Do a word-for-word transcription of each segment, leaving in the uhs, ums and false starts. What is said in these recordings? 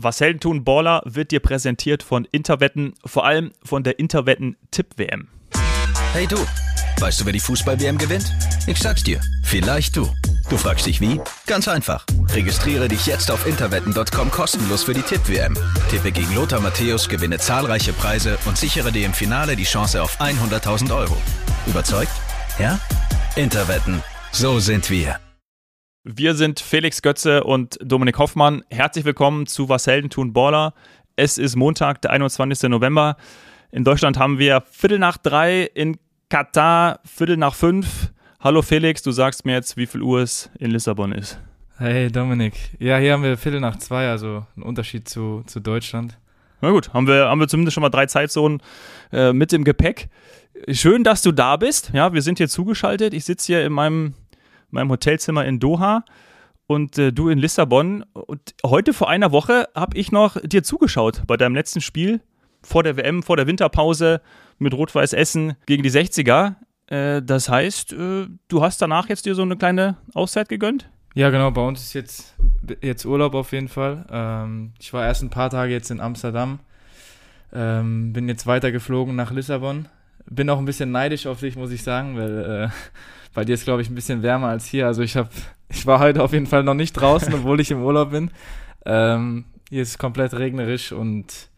Was Helden tun, Baller wird dir präsentiert von Interwetten, vor allem von der Interwetten-Tipp-W M. Hey du, weißt du, wer die Fußball-W M gewinnt? Ich sag's dir, vielleicht du. Du fragst dich wie? Ganz einfach. Registriere dich jetzt auf interwetten punkt com kostenlos für die Tipp-W M. Tippe gegen Lothar Matthäus, gewinne zahlreiche Preise und sichere dir im Finale die Chance auf hunderttausend Euro. Überzeugt? Ja? Interwetten. So sind wir. Wir sind Felix Götze und Dominik Hoffmann. Herzlich willkommen zu Was Helden tun, Baller. Es ist Montag, der einundzwanzigster November. In Deutschland haben wir Viertel nach drei, in Katar Viertel nach fünf. Hallo Felix, du sagst mir jetzt, wie viel Uhr es in Lissabon ist. Hey Dominik. Ja, hier haben wir Viertel nach zwei, also ein Unterschied zu, zu Deutschland. Na gut, haben wir, haben wir zumindest schon mal drei Zeitzonen äh, mit im Gepäck. Schön, dass du da bist. Ja, wir sind hier zugeschaltet. Ich sitze hier in meinem, meinem Hotelzimmer in Doha und äh, du in Lissabon. Und heute vor einer Woche habe ich noch dir zugeschaut bei deinem letzten Spiel vor der W M, vor der Winterpause mit Rot-Weiß Essen gegen die sechziger. Äh, das heißt, äh, du hast danach jetzt dir so eine kleine Auszeit gegönnt? Ja, genau. Bei uns ist jetzt, jetzt Urlaub auf jeden Fall. Ähm, ich war erst ein paar Tage jetzt in Amsterdam. Ähm, bin jetzt weitergeflogen nach Lissabon. Bin auch ein bisschen neidisch auf dich, muss ich sagen, weil äh, bei dir ist, glaube ich, ein bisschen wärmer als hier. Also ich habe, ich war heute auf jeden Fall noch nicht draußen, obwohl ich im Urlaub bin. Ähm, hier ist es komplett regnerisch und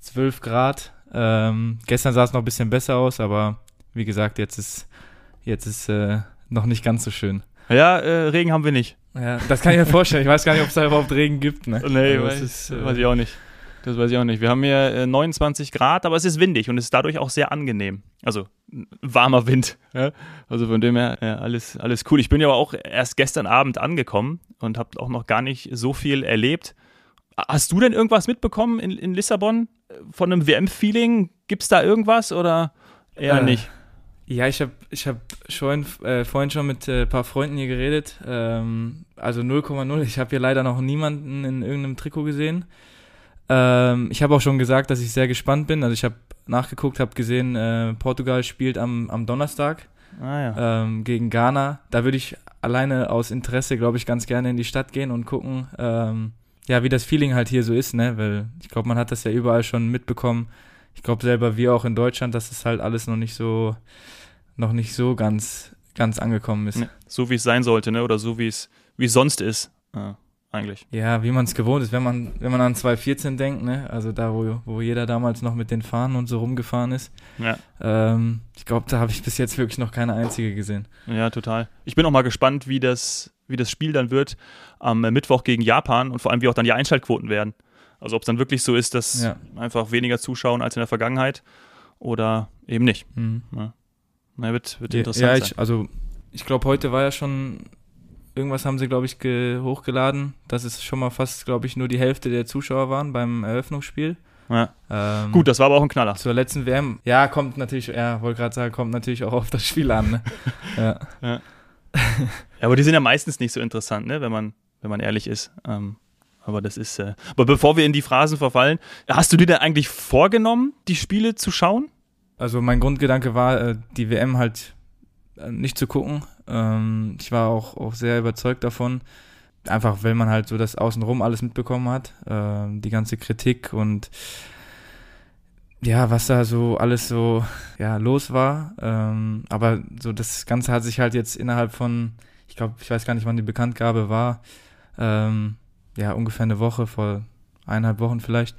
zwölf Grad. Ähm, gestern sah es noch ein bisschen besser aus, aber wie gesagt, jetzt ist jetzt ist äh, noch nicht ganz so schön. Ja, äh, Regen haben wir nicht. Ja, das kann ich mir vorstellen. Ich weiß gar nicht, ob es da überhaupt Regen gibt. Ne? Nee, also, weiß, ist, äh, weiß ich auch nicht. Das weiß ich auch nicht. Wir haben hier äh, neunundzwanzig Grad, aber es ist windig und es ist dadurch auch sehr angenehm. Also warmer Wind. Ja? Also von dem her ja, alles, alles cool. Ich bin ja aber auch erst gestern Abend angekommen und habe auch noch gar nicht so viel erlebt. Hast du denn irgendwas mitbekommen in, in Lissabon von einem W M-Feeling? Gibt es da irgendwas oder eher äh, nicht? Ja, ich habe ich hab schon, äh, vorhin schon mit ein äh, paar Freunden hier geredet. Ähm, also null Komma null. Ich habe hier leider noch niemanden in irgendeinem Trikot gesehen. Ähm, ich habe auch schon gesagt, dass ich sehr gespannt bin. Also ich habe nachgeguckt, habe gesehen, äh, Portugal spielt am, am Donnerstag ah, ja. ähm, gegen Ghana. Da würde ich alleine aus Interesse, glaube ich, ganz gerne in die Stadt gehen und gucken, ähm, ja, wie das Feeling halt hier so ist, ne? Weil ich glaube, man hat das ja überall schon mitbekommen. Ich glaube selber, wir auch in Deutschland, dass das halt alles noch nicht so, noch nicht so ganz, ganz angekommen ist. Ja, so wie es sein sollte, ne? Oder so wie es, wie es sonst ist, ja, eigentlich. Ja, wie man es gewohnt ist, wenn man, wenn man an zweitausendvierzehn denkt, ne? Also da, wo, wo jeder damals noch mit den Fahnen und so rumgefahren ist. Ja. Ähm, ich glaube, da habe ich bis jetzt wirklich noch keine einzige gesehen. Ja, total. Ich bin auch mal gespannt, wie das, wie das Spiel dann wird am Mittwoch gegen Japan und vor allem, wie auch dann die Einschaltquoten werden. Also ob es dann wirklich so ist, dass ja. einfach weniger zuschauen als in der Vergangenheit oder eben nicht. Mhm. Ja. Na, wird, wird interessant ja, ja, ich, sein. Also ich glaube, heute war ja schon, irgendwas haben sie, glaube ich, ge- hochgeladen, dass es schon mal fast, glaube ich, nur die Hälfte der Zuschauer waren beim Eröffnungsspiel. Ja. Ähm, Gut, das war aber auch ein Knaller. Zur letzten W M, ja, kommt natürlich, ja, wollte gerade sagen, kommt natürlich auch auf das Spiel an. Ne? ja. Ja. ja, aber die sind ja meistens nicht so interessant, ne? wenn man, wenn man ehrlich ist. Ähm. Aber das ist. Äh Aber bevor wir in die Phrasen verfallen, hast du dir denn eigentlich vorgenommen, die Spiele zu schauen? Also mein Grundgedanke war, die W M halt nicht zu gucken. Ich war auch, auch sehr überzeugt davon. Einfach, weil man halt so das Außenrum alles mitbekommen hat. Die ganze Kritik und ja, was da so alles so ja, los war. Aber so das Ganze hat sich halt jetzt innerhalb von, ich glaube, ich weiß gar nicht, wann die Bekanntgabe war, ja, ungefähr eine Woche, vor eineinhalb Wochen vielleicht,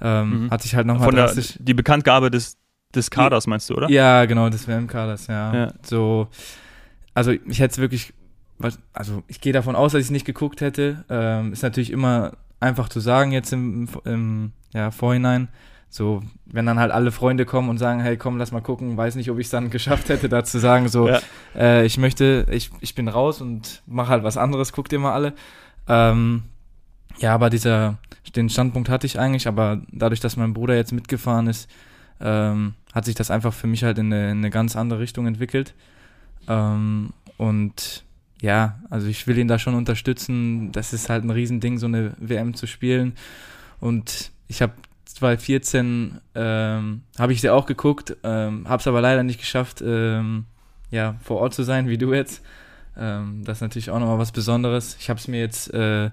ähm, mhm. hat sich halt nochmal drastisch... Die Bekanntgabe des, des Kaders meinst du, oder? Ja, genau, des W M-Kaders, ja. ja. So, also ich hätte es wirklich, also ich gehe davon aus, dass ich es nicht geguckt hätte. Ähm, ist natürlich immer einfach zu sagen jetzt im, im ja, Vorhinein, so, wenn dann halt alle Freunde kommen und sagen, hey, komm, lass mal gucken, weiß nicht, ob ich es dann geschafft hätte, da zu sagen, so, ja. äh, ich möchte, ich, ich bin raus und mache halt was anderes, guckt ihr mal alle. Ähm, Ja, aber dieser, den Standpunkt hatte ich eigentlich, aber dadurch, dass mein Bruder jetzt mitgefahren ist, ähm, hat sich das einfach für mich halt in eine, in eine ganz andere Richtung entwickelt. Ähm, und ja, also ich will ihn da schon unterstützen. Das ist halt ein Riesending, so eine W M zu spielen. Und ich habe zwanzig vierzehn, ähm, habe ich sie auch geguckt, ähm, habe es aber leider nicht geschafft, ähm, ja, vor Ort zu sein, wie du jetzt. Ähm, das ist natürlich auch nochmal was Besonderes. Ich habe es mir jetzt... Äh,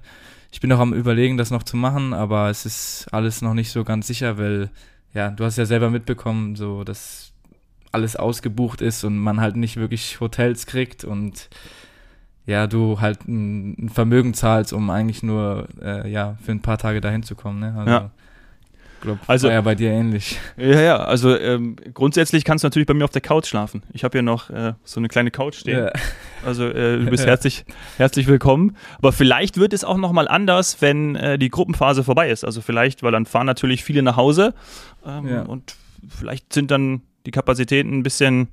ich bin noch am Überlegen, das noch zu machen, aber es ist alles noch nicht so ganz sicher, weil, ja, du hast ja selber mitbekommen, so, dass alles ausgebucht ist und man halt nicht wirklich Hotels kriegt und ja, du halt ein Vermögen zahlst, um eigentlich nur äh, ja, für ein paar Tage dahin zu kommen, ne? Also, ja. Glaub, also war ja bei dir ähnlich. Ja, ja, also ähm, grundsätzlich kannst du natürlich bei mir auf der Couch schlafen. Ich habe hier noch äh, so eine kleine Couch stehen. Ja. Also äh, du bist ja. herzlich, herzlich willkommen. Aber vielleicht wird es auch nochmal anders, wenn äh, die Gruppenphase vorbei ist. Also vielleicht, weil dann fahren natürlich viele nach Hause ähm, ja. und vielleicht sind dann die Kapazitäten ein bisschen,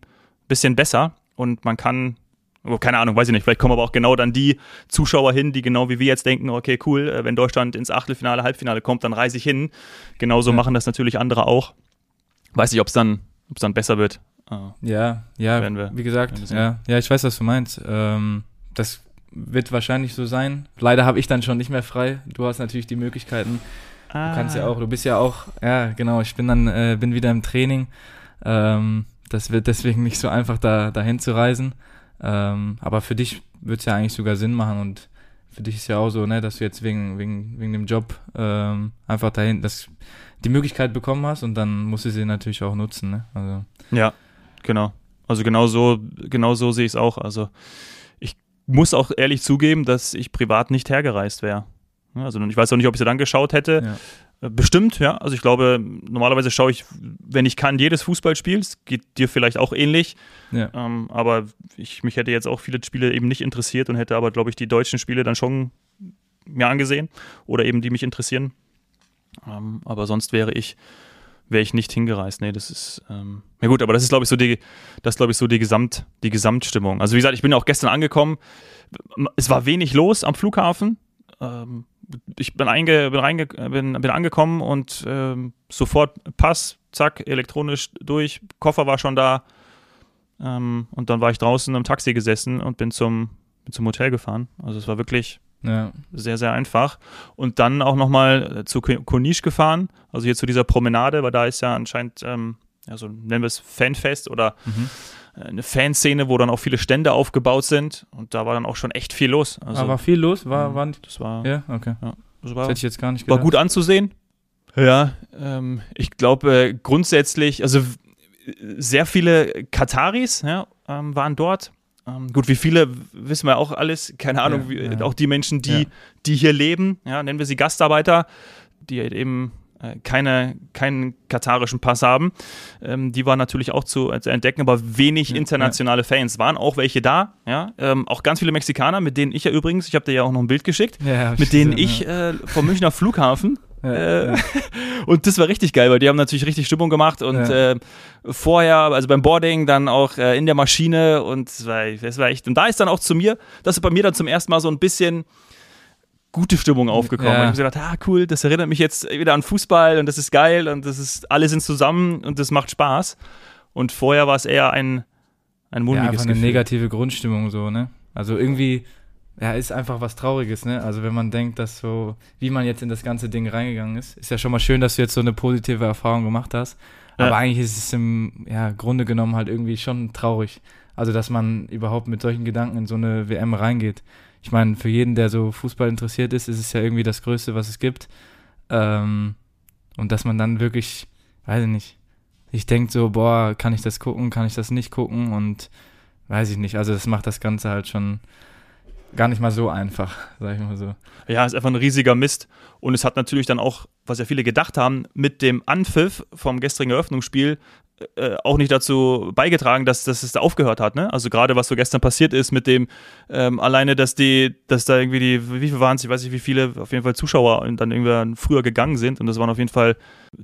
bisschen besser und man kann, oh, keine Ahnung, weiß ich nicht, vielleicht kommen aber auch genau dann die Zuschauer hin, die genau wie wir jetzt denken, okay, cool, wenn Deutschland ins Achtelfinale, Halbfinale kommt, dann reise ich hin. Genauso ja. machen das natürlich andere auch. Weiß nicht, ob es dann, ob's dann besser wird. Ja, ja, wir, wie gesagt, ja, ja, ich weiß, was du meinst. Ähm, das wird wahrscheinlich so sein. Leider habe ich dann schon nicht mehr frei. Du hast natürlich die Möglichkeiten. Ah. Du kannst ja auch, du bist ja auch, ja, genau, ich bin dann äh, bin wieder im Training. Ähm, das wird deswegen nicht so einfach, da dahin zu reisen. Ähm, aber für dich wird es ja eigentlich sogar Sinn machen und für dich ist ja auch so, ne, dass du jetzt wegen, wegen, wegen dem Job ähm, einfach dahin, dass die Möglichkeit bekommen hast und dann musst du sie natürlich auch nutzen, ne? Also. Ja, genau. Also genau so, genau so sehe ich es auch. Also ich muss auch ehrlich zugeben, dass ich privat nicht hergereist wäre. Also ich weiß auch nicht, ob ich sie dann geschaut hätte. Ja. Bestimmt, ja. Also ich glaube, normalerweise schaue ich, wenn ich kann, jedes Fußballspiel. Es geht dir vielleicht auch ähnlich. Ja. Ähm, aber ich, mich hätte jetzt auch viele Spiele eben nicht interessiert und hätte aber, glaube ich, die deutschen Spiele dann schon mir angesehen oder eben die mich interessieren. Ähm, aber sonst wäre ich, wäre ich nicht hingereist. Nee, das ist, ähm, ja gut, aber das ist, glaube ich, so die, das ist, glaube ich, so die Gesamt, die Gesamtstimmung. Also wie gesagt, ich bin auch gestern angekommen. Es war wenig los am Flughafen. Ähm, Ich bin, einge, bin, reinge, bin, bin angekommen und ähm, sofort Pass, zack, elektronisch durch, Koffer war schon da ähm, und dann war ich draußen im Taxi gesessen und bin zum, bin zum Hotel gefahren. Also es war wirklich ja. sehr, sehr einfach. Und dann auch nochmal zu Corniche gefahren, also hier zu dieser Promenade, weil da ist ja anscheinend, ähm, also nennen wir es Fanfest oder mhm. eine Fanszene, wo dann auch viele Stände aufgebaut sind und da war dann auch schon echt viel los. Also, ah, war viel los? War, waren, das war, yeah, okay. Ja, das war, das hätte ich jetzt gar nicht gedacht. War gut anzusehen. Ja, ähm, ich glaube äh, grundsätzlich, also sehr viele Kataris ja, ähm, waren dort. Ähm, gut, wie viele wissen wir auch alles, keine Ahnung, ja, wie, ja. auch die Menschen, die, ja. die hier leben, ja, nennen wir sie Gastarbeiter, die eben Keine, keinen katarischen Pass haben. Ähm, die waren natürlich auch zu, zu entdecken, aber wenig ja, internationale ja. Fans. Waren auch welche da, ja. Ähm, auch ganz viele Mexikaner, mit denen ich ja übrigens, ich habe dir ja auch noch ein Bild geschickt, ja, mit ich denen gesehen, ich ja. äh, vom Münchner Flughafen ja, äh, ja. und das war richtig geil, weil die haben natürlich richtig Stimmung gemacht und ja. äh, vorher, also beim Boarding, dann auch äh, in der Maschine und das war, das war echt, und da ist dann auch zu mir, das ist bei mir dann zum ersten Mal so ein bisschen gute Stimmung aufgekommen. Ja. Ich habe gedacht, ah cool, das erinnert mich jetzt wieder an Fußball und das ist geil und das ist, alle sind zusammen und das macht Spaß. Und vorher war es eher ein ein mulmiges Gefühl. Ja, einfach eine Gefühl. negative Grundstimmung so, ne? Also irgendwie, ja, ist einfach was Trauriges, ne? Also wenn man denkt, dass so, wie man jetzt in das ganze Ding reingegangen ist, ist ja schon mal schön, dass du jetzt so eine positive Erfahrung gemacht hast. Aber ja. eigentlich ist es im ja, Grunde genommen halt irgendwie schon traurig. Also dass man überhaupt mit solchen Gedanken in so eine W M reingeht. Ich meine, für jeden, der so Fußball interessiert ist, ist es ja irgendwie das Größte, was es gibt. Ähm, und dass man dann wirklich, weiß ich nicht, ich denke so, boah, kann ich das gucken, kann ich das nicht gucken und weiß ich nicht. Also das macht das Ganze halt schon gar nicht mal so einfach, sag ich mal so. Ja, ist einfach ein riesiger Mist. Und es hat natürlich dann auch, was ja viele gedacht haben, mit dem Anpfiff vom gestrigen Eröffnungsspiel Äh, auch nicht dazu beigetragen, dass, dass es da aufgehört hat, ne? Also gerade was so gestern passiert ist mit dem, ähm, alleine, dass die, dass da irgendwie die, wie viel waren es, ich weiß nicht wie viele, auf jeden Fall Zuschauer dann irgendwann früher gegangen sind und das waren auf jeden Fall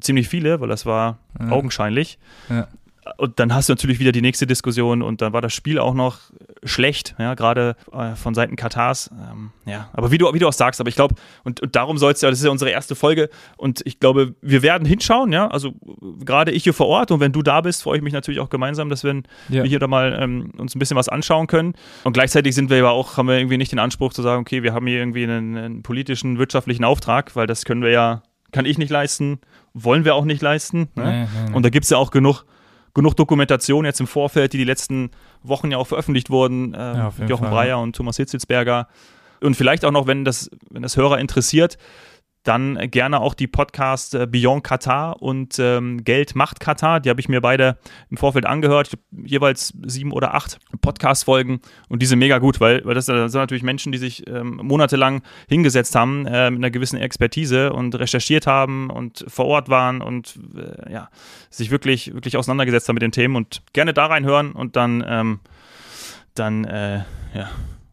ziemlich viele, weil das war ja. augenscheinlich. Ja. Und dann hast du natürlich wieder die nächste Diskussion und dann war das Spiel auch noch schlecht, ja, gerade äh, von Seiten Katars. Ähm, ja, aber wie du, wie du auch sagst, aber ich glaube, und, und darum soll es ja, das ist ja unsere erste Folge und ich glaube, wir werden hinschauen, ja, also gerade ich hier vor Ort und wenn du da bist, freue ich mich natürlich auch gemeinsam, dass wir, ja. wir hier da mal ähm, uns ein bisschen was anschauen können und gleichzeitig sind wir aber auch, haben wir irgendwie nicht den Anspruch zu sagen, okay, wir haben hier irgendwie einen, einen politischen, wirtschaftlichen Auftrag, weil das können wir ja, kann ich nicht leisten, wollen wir auch nicht leisten, ne? Nein, nein, nein. Und da gibt es ja auch genug Genug Dokumentation jetzt im Vorfeld, die die letzten Wochen ja auch veröffentlicht wurden. Ähm, ja, Jochen Fall. Breyer und Thomas Hitzlsperger Und vielleicht auch noch, wenn das, wenn das Hörer interessiert, dann gerne auch die Podcasts Beyond Qatar und ähm, Geld macht Qatar. Die habe ich mir beide im Vorfeld angehört. Jeweils sieben oder acht Podcast-Folgen. Und die sind mega gut, weil, weil das sind natürlich Menschen, die sich ähm, monatelang hingesetzt haben äh, mit einer gewissen Expertise und recherchiert haben und vor Ort waren und äh, ja, sich wirklich, wirklich auseinandergesetzt haben mit den Themen. Und gerne da reinhören und dann, ähm, dann äh, ja.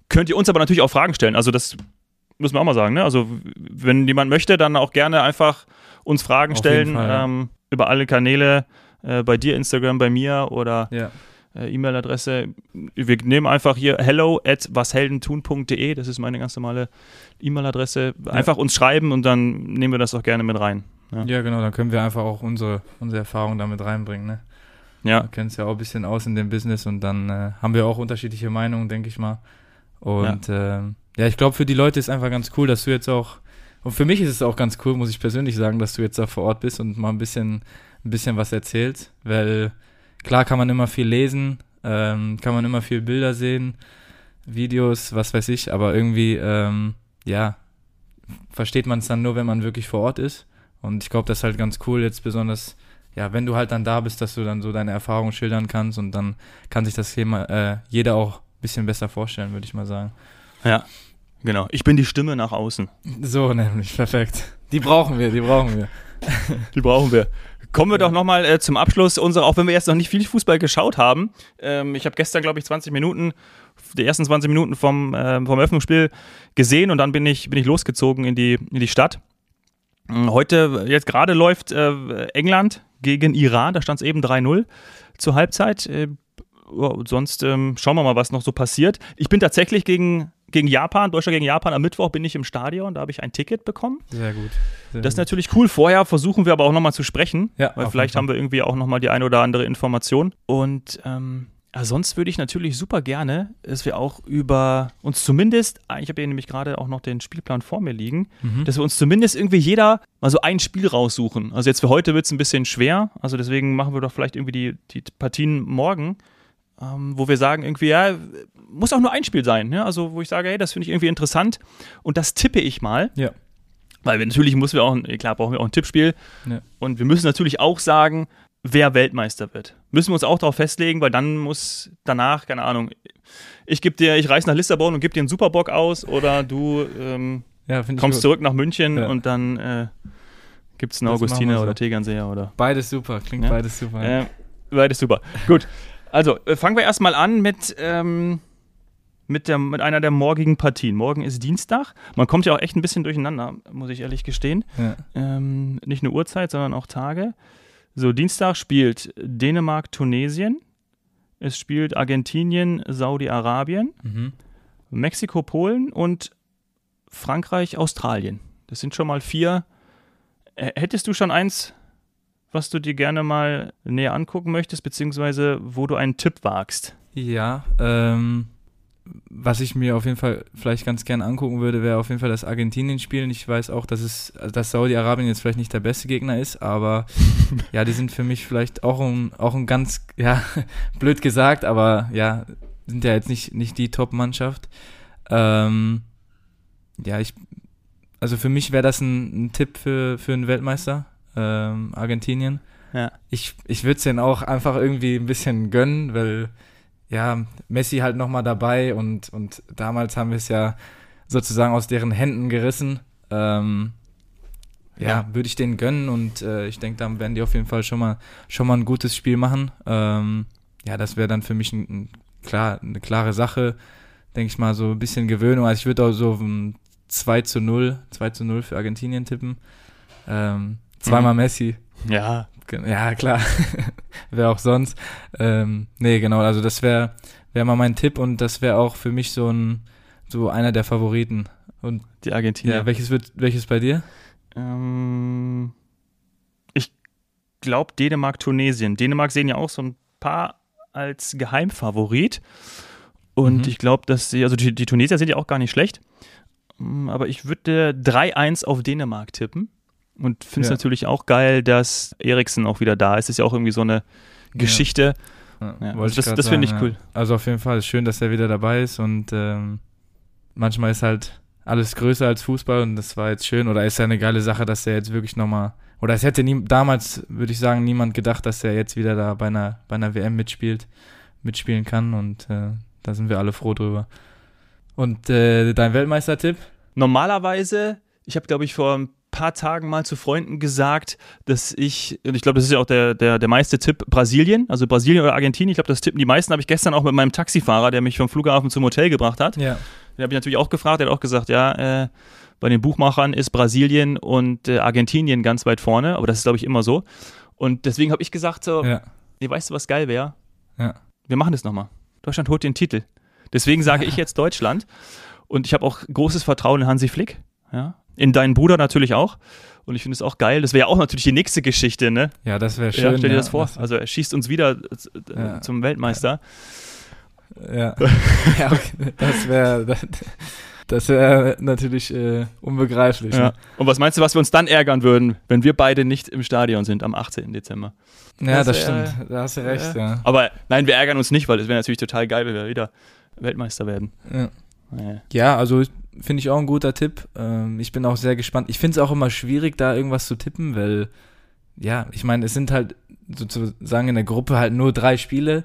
Könnt ihr uns aber natürlich auch Fragen stellen. Also das muss man auch mal sagen, ne? Also wenn jemand möchte, dann auch gerne einfach uns Fragen auf stellen, jeden Fall, ja. ähm, über alle Kanäle, äh, bei dir, Instagram, bei mir oder ja. äh, E-Mail-Adresse. Wir nehmen einfach hier hello at washeldentun punkt de, das ist meine ganz normale E-Mail-Adresse. Einfach ja. uns schreiben und dann nehmen wir das auch gerne mit rein. Ja, ja genau, dann können wir einfach auch unsere, unsere Erfahrung damit reinbringen, ne? Ja. Wir kennen es ja auch ein bisschen aus in dem Business und dann äh, haben wir auch unterschiedliche Meinungen, denke ich mal. Und ja, ähm, ja ich glaube, für die Leute ist einfach ganz cool, dass du jetzt auch, und für mich ist es auch ganz cool, muss ich persönlich sagen, dass du jetzt da vor Ort bist und mal ein bisschen, ein bisschen was erzählst, weil klar kann man immer viel lesen, ähm, kann man immer viel Bilder sehen, Videos, was weiß ich, aber irgendwie, ähm, ja, versteht man es dann nur, wenn man wirklich vor Ort ist. Und ich glaube, das ist halt ganz cool jetzt besonders, ja, wenn du halt dann da bist, dass du dann so deine Erfahrungen schildern kannst und dann kann sich das Thema äh, jeder auch bisschen besser vorstellen, würde ich mal sagen. Ja, genau. Ich bin die Stimme nach außen. So nämlich, perfekt. Die brauchen wir, die brauchen wir. Die brauchen wir. Kommen wir ja. doch nochmal äh, zum Abschluss unserer, auch wenn wir jetzt noch nicht viel Fußball geschaut haben. Ähm, ich habe gestern, glaube ich, zwanzig Minuten, die ersten zwanzig Minuten vom, äh, vom Eröffnungsspiel gesehen und dann bin ich, bin ich losgezogen in die, in die Stadt. Heute, jetzt gerade läuft äh, England gegen Iran, da stand es eben drei null zur Halbzeit. Äh, Oh, sonst ähm, schauen wir mal, was noch so passiert. Ich bin tatsächlich gegen, gegen Japan, Deutschland gegen Japan, am Mittwoch bin ich im Stadion, da habe ich ein Ticket bekommen. Sehr gut. Sehr das ist gut. Natürlich cool. Vorher versuchen wir aber auch nochmal zu sprechen, ja, weil vielleicht haben wir irgendwie auch nochmal die eine oder andere Information. Und ähm, ja, sonst würde ich natürlich super gerne, dass wir auch über uns zumindest, ich habe hier nämlich gerade auch noch den Spielplan vor mir liegen, mhm. dass wir uns zumindest irgendwie jeder mal so ein Spiel raussuchen. Also jetzt für heute wird es ein bisschen schwer, also deswegen machen wir doch vielleicht irgendwie die, die Partien morgen. Ähm, wo wir sagen, irgendwie, ja, muss auch nur ein Spiel sein. Ne? Also, wo ich sage, hey, das finde ich irgendwie interessant und das tippe ich mal. Ja. Weil wir natürlich müssen wir auch, klar, brauchen wir auch ein Tippspiel. Ja. Und wir müssen natürlich auch sagen, wer Weltmeister wird. Müssen wir uns auch darauf festlegen, weil dann muss danach, keine Ahnung, ich gebe dir, ich reise nach Lissabon und gebe dir einen Superbock aus oder du ähm, ja, kommst zurück nach München ja. und dann äh, gibt es einen das Augustiner so. Oder Tegernseer oder. Beides super, klingt ja? beides super. Äh, beides super. Gut. Also, fangen wir erstmal an mit, ähm, mit, der, mit einer der morgigen Partien. Morgen ist Dienstag. Man kommt ja auch echt ein bisschen durcheinander, muss ich ehrlich gestehen. Ja. Ähm, nicht nur Uhrzeit, sondern auch Tage. So, Dienstag spielt Dänemark, Tunesien. Es spielt Argentinien, Saudi-Arabien. Mhm. Mexiko, Polen und Frankreich, Australien. Das sind schon mal vier. Hättest du schon eins, was du dir gerne mal näher angucken möchtest, beziehungsweise wo du einen Tipp wagst? Ja, ähm, was ich mir auf jeden Fall vielleicht ganz gerne angucken würde, wäre auf jeden Fall das Argentinien-Spiel. Ich weiß auch, dass es, dass Saudi-Arabien jetzt vielleicht nicht der beste Gegner ist, aber ja, die sind für mich vielleicht auch ein, auch ein ganz, ja, blöd gesagt, aber ja, sind ja jetzt nicht, nicht die Top-Mannschaft. Ähm, ja, ich, also für mich wäre das ein, ein Tipp für, für einen Weltmeister. Ähm, Argentinien. Ja. Ich, ich würde es denen auch einfach irgendwie ein bisschen gönnen, weil ja, Messi halt nochmal dabei und, und damals haben wir es ja sozusagen aus deren Händen gerissen. Ähm, ja, ja. würde ich denen gönnen und äh, ich denke, dann werden die auf jeden Fall schon mal, schon mal ein gutes Spiel machen. Ähm, ja, das wäre dann für mich ein, ein, klar, eine klare Sache. Denke ich mal, so ein bisschen Gewöhnung. Also ich würde auch so ein zwei zu null für Argentinien tippen. Ähm, Zweimal Messi. Ja. Ja, klar. Wer auch sonst. Ähm, nee, genau, also das wäre wär mal mein Tipp und das wäre auch für mich so ein so einer der Favoriten. Und die Argentinier. Ja, welches wird welches bei dir? Ähm, ich glaube Dänemark, Tunesien. Dänemark sehen ja auch so ein paar als Geheimfavorit. Und mhm. ich glaube, dass sie, also die, die Tunesier sind ja auch gar nicht schlecht. Aber ich würde drei eins auf Dänemark tippen. Und finde es ja. natürlich auch geil, dass Eriksen auch wieder da ist. Ist ja auch irgendwie so eine Geschichte. Ja. Ja, also das das finde ich ja. cool. Also auf jeden Fall ist schön, dass er wieder dabei ist und ähm, manchmal ist halt alles größer als Fußball und das war jetzt schön. Oder ist ja eine geile Sache, dass der jetzt wirklich nochmal, oder es hätte nie, damals, würde ich sagen, niemand gedacht, dass der jetzt wieder da bei einer, bei einer W M mitspielt, mitspielen kann und äh, da sind wir alle froh drüber. Und äh, dein Weltmeistertipp? Normalerweise, ich habe, glaube ich, vor ein paar Tagen mal zu Freunden gesagt, dass ich, und ich glaube, das ist ja auch der, der, der meiste Tipp, Brasilien, also Brasilien oder Argentinien, ich glaube, das tippen die meisten, habe ich gestern auch mit meinem Taxifahrer, der mich vom Flughafen zum Hotel gebracht hat, ja. Den habe ich natürlich auch gefragt, der hat auch gesagt, ja, äh, bei den Buchmachern ist Brasilien und äh, Argentinien ganz weit vorne, aber das ist, glaube ich, immer so. Und deswegen habe ich gesagt, so, ja. Nee, weißt du, was geil wäre? Ja. Wir machen das nochmal. Deutschland holt den Titel. Deswegen sage ich jetzt Deutschland. Und ich habe auch großes Vertrauen in Hansi Flick. Ja. In deinen Bruder natürlich auch. Und ich finde es auch geil. Das wäre ja auch natürlich die nächste Geschichte, ne? Ja, das wäre schön. Ja, stell dir ja, das vor. Das also er schießt uns wieder ja. zum Weltmeister. Ja, ja okay. das wäre das, das wär natürlich äh, unbegreiflich. Ja. Ne? Und was meinst du, was wir uns dann ärgern würden, wenn wir beide nicht im Stadion sind am achtzehnten Dezember? Ja, das, das wär, stimmt. Da hast du recht, äh, ja. Aber nein, wir ärgern uns nicht, weil es wäre natürlich total geil, wenn wir wieder Weltmeister werden. Ja, naja. Ja, also finde ich auch ein guter Tipp. Ähm, ich bin auch sehr gespannt. Ich finde es auch immer schwierig, da irgendwas zu tippen, weil, ja, ich meine, es sind halt sozusagen in der Gruppe halt nur drei Spiele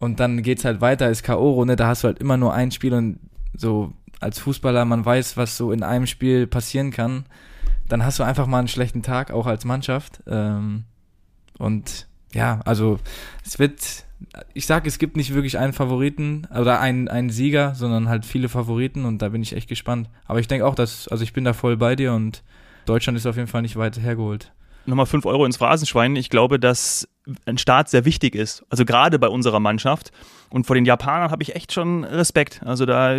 und dann geht's halt weiter, ist K O-Runde, da hast du halt immer nur ein Spiel und so als Fußballer, man weiß, was so in einem Spiel passieren kann. Dann hast du einfach mal einen schlechten Tag, auch als Mannschaft. Ähm, und ja, also es wird... Ich sage, es gibt nicht wirklich einen Favoriten oder einen, einen Sieger, sondern halt viele Favoriten und da bin ich echt gespannt. Aber ich denke auch, dass, also ich bin da voll bei dir und Deutschland ist auf jeden Fall nicht weit hergeholt. Nochmal fünf Euro ins Phrasenschwein. Ich glaube, dass ein Start sehr wichtig ist, also gerade bei unserer Mannschaft. Und vor den Japanern habe ich echt schon Respekt. Also da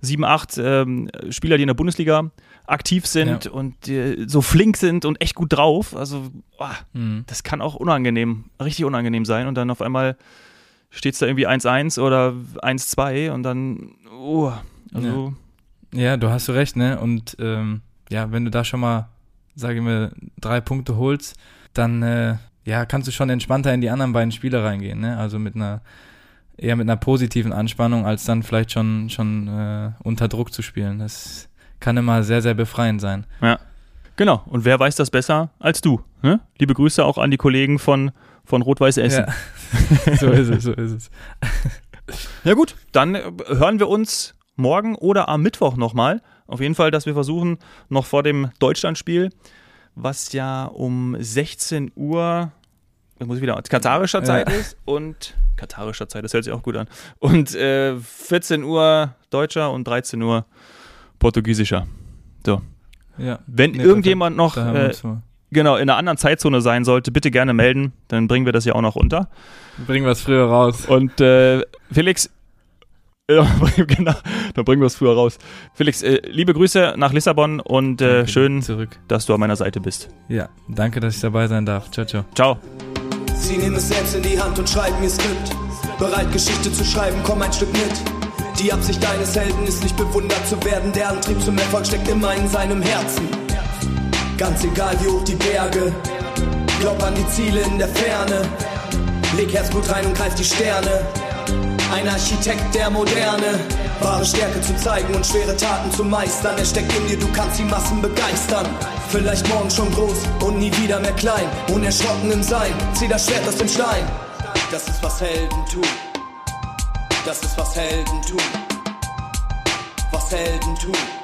sieben, acht ähm, Spieler, die in der Bundesliga aktiv sind ja. und äh, so flink sind und echt gut drauf. Also boah, mhm. das kann auch unangenehm, richtig unangenehm sein. Und dann auf einmal steht es da irgendwie eins eins oder eins zwei und dann, oh. Also ja. ja, du hast so recht, ne? Und ähm, ja, wenn du da schon mal, sage ich mal, drei Punkte holst, dann äh, ja, kannst du schon entspannter in die anderen beiden Spiele reingehen, ne? Also mit einer eher mit einer positiven Anspannung, als dann vielleicht schon, schon äh, unter Druck zu spielen. Das kann immer sehr, sehr befreiend sein. Ja, genau. Und wer weiß das besser als du? Ne? Liebe Grüße auch an die Kollegen von, von Rot-Weiß Essen. Ja. So ist es, so ist es. Ja gut, dann hören wir uns morgen oder am Mittwoch nochmal. Auf jeden Fall, dass wir versuchen, noch vor dem Deutschlandspiel, was ja um sechzehn Uhr, das muss ich wieder, katarischer Zeit ja. ist und katarischer Zeit, das hört sich auch gut an. Und äh, vierzehn Uhr deutscher und dreizehn Uhr portugiesischer. So. Ja. Wenn nee, irgendjemand noch äh, genau in einer anderen Zeitzone sein sollte, bitte gerne melden, dann bringen wir das ja auch noch unter. Bringen wir es früher raus. Und äh, Felix, ja, genau, dann bringen wir es früher raus. Felix, äh, liebe Grüße nach Lissabon und äh, schön, zurück. Dass du an meiner Seite bist. Ja, danke, dass ich dabei sein darf. Ciao, ciao. Ciao. Sie nehmen es selbst in die Hand und schreiben ihr Skript. Bereit, Geschichte zu schreiben, komm ein Stück mit. Die Absicht eines Helden ist nicht bewundert zu werden. Der Antrieb zum Erfolg steckt immer in seinem Herzen. Ganz egal wie hoch die Berge. Glaub an die Ziele in der Ferne. Leg Herzblut rein und greif die Sterne. Ein Architekt der Moderne. Wahre Stärke zu zeigen und schwere Taten zu meistern. Er steckt in dir, du kannst die Massen begeistern. Vielleicht morgen schon groß und nie wieder mehr klein. Unerschrocken im Sein, zieh das Schwert aus dem Stein. Das ist, was Helden tun. Das ist, was Helden tun. Was Helden tun.